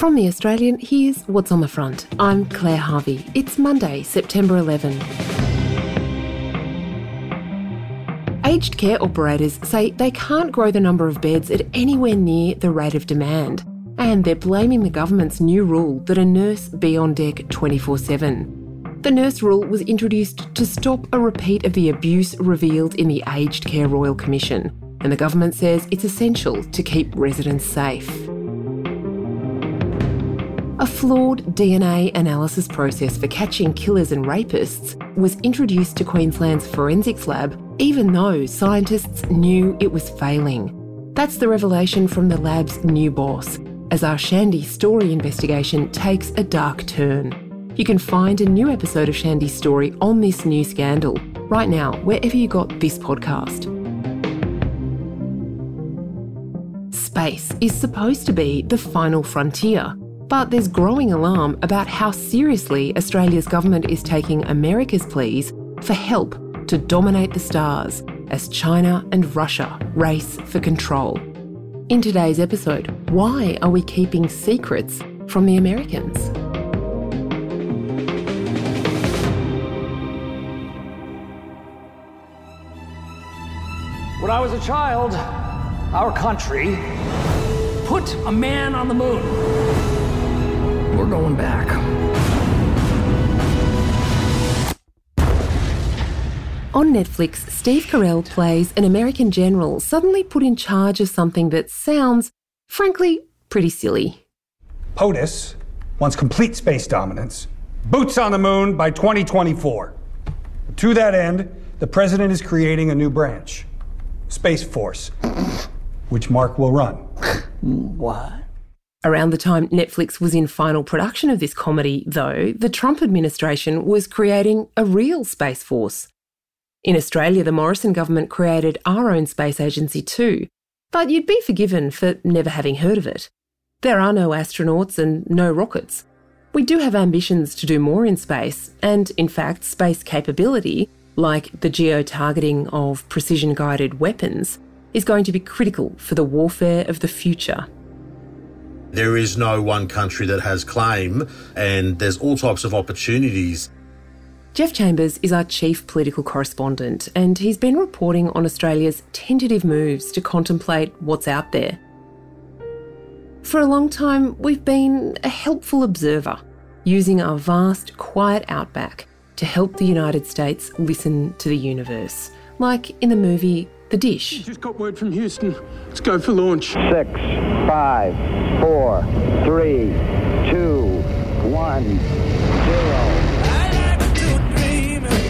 From The Australian, here's what's on the front. I'm Claire Harvey. It's Monday, September 11. Aged care operators say they can't grow the number of beds at anywhere near the rate of demand, and they're blaming the government's new rule that a nurse be on deck 24/7. The nurse rule was introduced to stop a repeat of the abuse revealed in the Aged Care Royal Commission, and the government says it's essential to keep residents safe. A flawed DNA analysis process for catching killers and rapists was introduced to Queensland's forensics lab, even though scientists knew it was failing. That's the revelation from the lab's new boss, as our Shandy story investigation takes a dark turn. You can find a new episode of Shandy Story on this new scandal right now, wherever you got this podcast. Space is supposed to be the final frontier, but there's growing alarm about how seriously Australia's government is taking America's pleas for help to dominate the stars as China and Russia race for control. In today's episode, why are we keeping secrets from the Americans? When I was a child, our country put a man on the moon. We're going back. On Netflix, Steve Carell plays an American general suddenly put in charge of something that sounds, frankly, pretty silly. POTUS wants complete space dominance, boots on the moon by 2024. To that end, the president is creating a new branch, Space Force, which Mark will run. What? Around the time Netflix was in final production of this comedy, though, the Trump administration was creating a real space force. In Australia, the Morrison government created our own space agency too, but you'd be forgiven for never having heard of it. There are no astronauts and no rockets. We do have ambitions to do more in space, and in fact, space capability, like the geo-targeting of precision-guided weapons, is going to be critical for the warfare of the future. There is no one country that has claim, and there's all types of opportunities. Jeff Chambers is our chief political correspondent, and he's been reporting on Australia's tentative moves to contemplate what's out there. For a long time, we've been a helpful observer, using our vast, quiet outback to help the United States listen to the universe, like in the movie The Dish. Just got word from Houston. Let's go for launch. 6, 5, 4, 3, 2, 1, 0.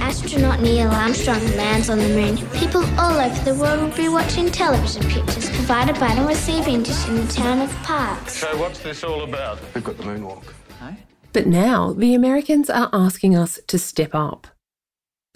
Astronaut Neil Armstrong lands on the moon. People all over the world will be watching television pictures provided by the receiving dish in the town of Parks. So what's this all about? We've got the moonwalk. No? But now the Americans are asking us to step up.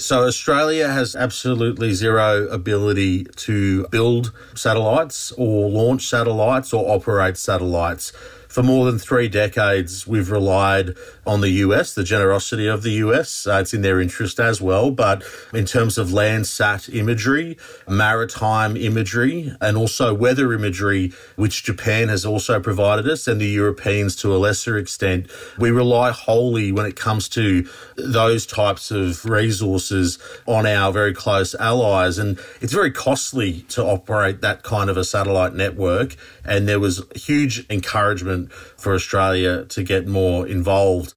So Australia has absolutely zero ability to build satellites or launch satellites or operate satellites. For more than 3 decades, we've relied on the US, the generosity of the US. It's in their interest as well. But in terms of Landsat imagery, maritime imagery, and also weather imagery, which Japan has also provided us, and the Europeans to a lesser extent, we rely wholly when it comes to those types of resources on our very close allies. And it's very costly to operate that kind of a satellite network. And there was huge encouragement for Australia to get more involved.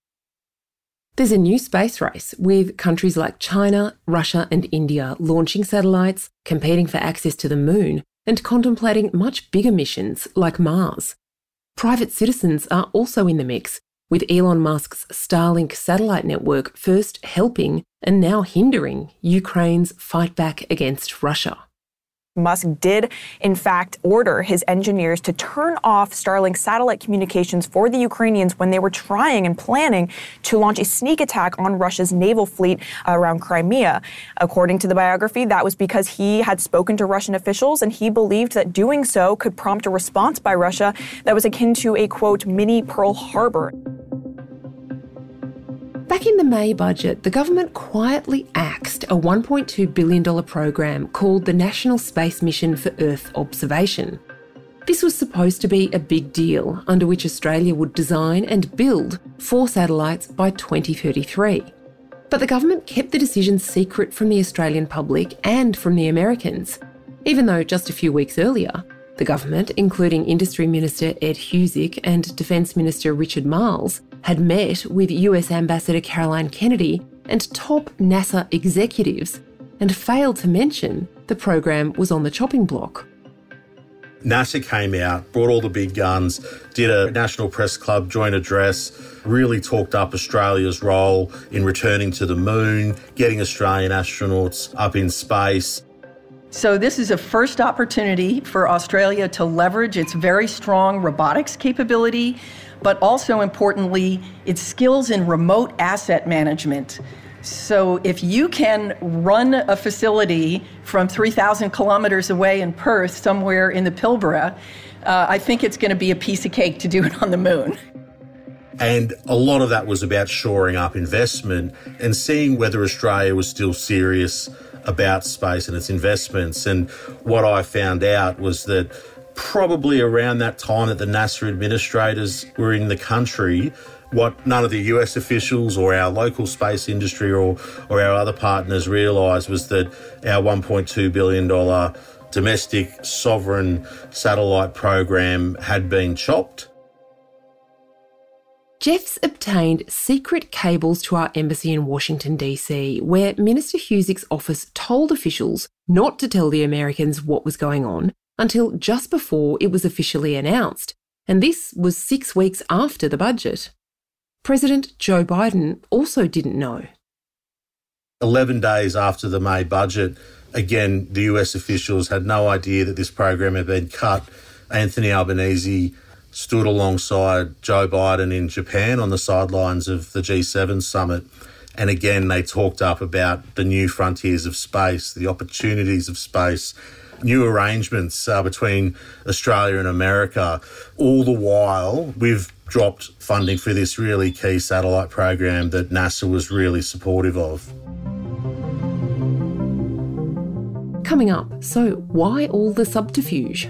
There's a new space race with countries like China, Russia and India launching satellites, competing for access to the moon and contemplating much bigger missions like Mars. Private citizens are also in the mix, with Elon Musk's Starlink satellite network first helping and now hindering Ukraine's fight back against Russia. Musk did, in fact, order his engineers to turn off Starlink satellite communications for the Ukrainians when they were trying and planning to launch a sneak attack on Russia's naval fleet around Crimea. According to the biography, that was because he had spoken to Russian officials and he believed that doing so could prompt a response by Russia that was akin to a, quote, mini Pearl Harbor. Back in the May budget, the government quietly axed a $1.2 billion program called the National Space Mission for Earth Observation. This was supposed to be a big deal, under which Australia would design and build 4 satellites by 2033. But the government kept the decision secret from the Australian public and from the Americans, even though just a few weeks earlier, the government, including Industry Minister Ed Husic and Defence Minister Richard Marles, had met with US Ambassador Caroline Kennedy and top NASA executives and failed to mention the program was on the chopping block. NASA came out, brought all the big guns, did a National Press Club joint address, really talked up Australia's role in returning to the moon, getting Australian astronauts up in space. So this is a first opportunity for Australia to leverage its very strong robotics capability, but also importantly, its skills in remote asset management. So if you can run a facility from 3,000 kilometres away in Perth, somewhere in the Pilbara, I think it's going to be a piece of cake to do it on the moon. And a lot of that was about shoring up investment and seeing whether Australia was still serious about space and its investments. And what I found out was that probably around that time that the NASA administrators were in the country, what none of the US officials or our local space industry or our other partners realised was that our $1.2 billion domestic sovereign satellite program had been chopped. Jeff's obtained secret cables to our embassy in Washington, D.C., where Minister Husic's office told officials not to tell the Americans what was going on until just before it was officially announced, and this was 6 weeks after the budget. President Joe Biden also didn't know. 11 days after the May budget, again, the US officials had no idea that this program had been cut. Anthony Albanese stood alongside Joe Biden in Japan on the sidelines of the G7 summit. And again, they talked up about the new frontiers of space, the opportunities of space, new arrangements between Australia and America. All the while, we've dropped funding for this really key satellite program that NASA was really supportive of. Coming up, so why all the subterfuge?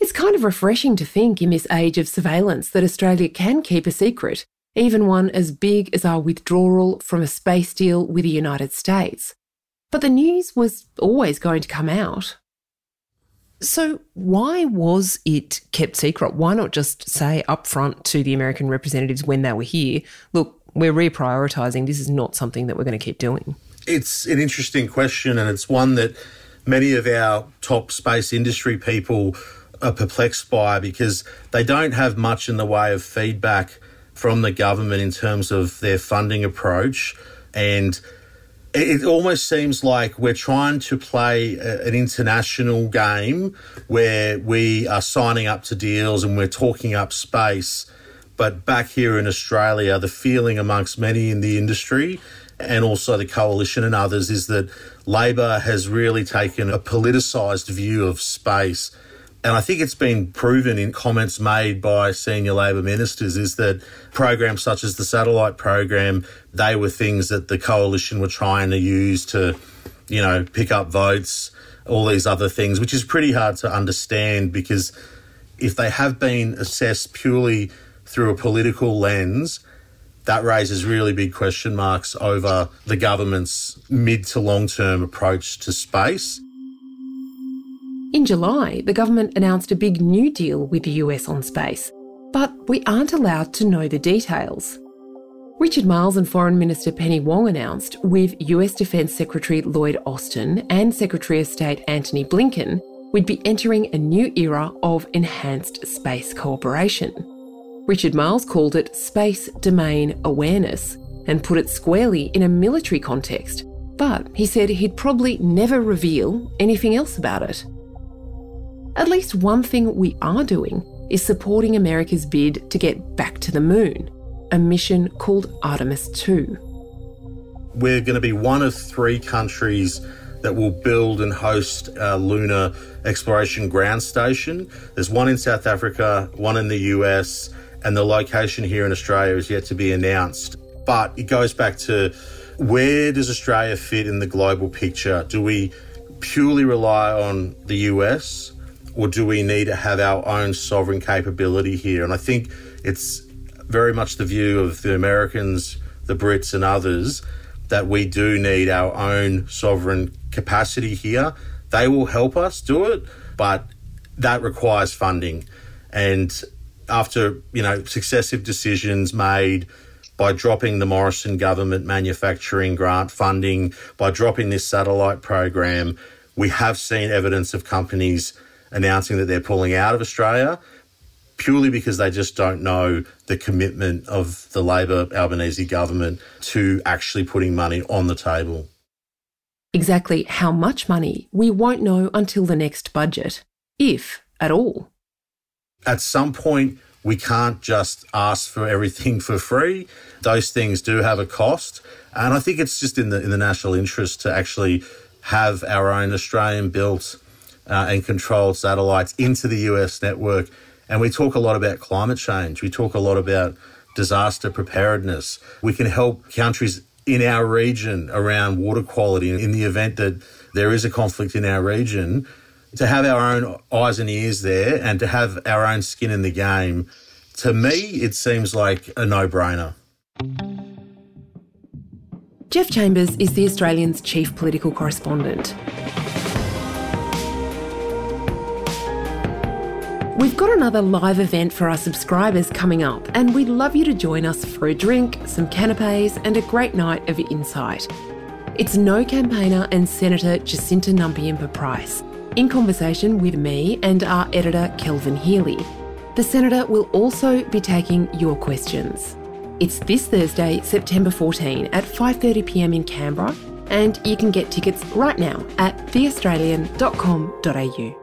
It's kind of refreshing to think in this age of surveillance that Australia can keep a secret, even one as big as our withdrawal from a space deal with the United States. But the news was always going to come out. So why was it kept secret? Why not just say upfront to the American representatives when they were here, look, we're reprioritising. This is not something that we're going to keep doing. It's an interesting question, and it's one that many of our top space industry people are perplexed by because they don't have much in the way of feedback from the government in terms of their funding approach. And it almost seems like we're trying to play an international game where we are signing up to deals and we're talking up space. But back here in Australia, the feeling amongst many in the industry and also the coalition and others is that Labor has really taken a politicised view of space. And I think it's been proven in comments made by senior Labor ministers is that programs such as the satellite program, they were things that the coalition were trying to use to, you know, pick up votes, all these other things, which is pretty hard to understand because if they have been assessed purely through a political lens, that raises really big question marks over the government's mid to long-term approach to space. In July, the government announced a big new deal with the US on space, but we aren't allowed to know the details. Richard Marles and Foreign Minister Penny Wong announced, with US Defence Secretary Lloyd Austin and Secretary of State Antony Blinken, we'd be entering a new era of enhanced space cooperation. Richard Marles called it space domain awareness and put it squarely in a military context, but he said he'd probably never reveal anything else about it. At least one thing we are doing is supporting America's bid to get back to the moon, a mission called Artemis II. We're going to be one of three countries that will build and host a lunar exploration ground station. There's one in South Africa, one in the US, and the location here in Australia is yet to be announced. But it goes back to, where does Australia fit in the global picture? Do we purely rely on the US, or do we need to have our own sovereign capability here? And I think it's very much the view of the Americans, the Brits and others, that we do need our own sovereign capacity here. They will help us do it, but that requires funding. And after, successive decisions made by dropping the Morrison government manufacturing grant funding, by dropping this satellite program, we have seen evidence of companies announcing that they're pulling out of Australia purely because they just don't know the commitment of the Labor Albanese government to actually putting money on the table. Exactly how much money we won't know until the next budget, if at all. At some point, we can't just ask for everything for free. Those things do have a cost. And I think it's just in the national interest to actually have our own Australian-built and controlled satellites into the US network. And we talk a lot about climate change. We talk a lot about disaster preparedness. We can help countries in our region around water quality. In the event that there is a conflict in our region, to have our own eyes and ears there and to have our own skin in the game, to me, it seems like a no-brainer. Jeff Chambers is The Australian's chief political correspondent. We've got another live event for our subscribers coming up, and we'd love you to join us for a drink, some canapes and a great night of insight. It's No Campaigner and Senator Jacinta Nampijinpa Price, in conversation with me and our editor Kelvin Healy. The Senator will also be taking your questions. It's this Thursday, September 14 at 5:30pm in Canberra, and you can get tickets right now at theaustralian.com.au.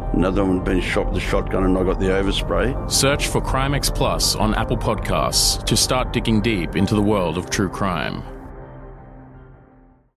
Another one been shot with a shotgun and I got the overspray. Search for Crimex Plus on Apple Podcasts to start digging deep into the world of true crime.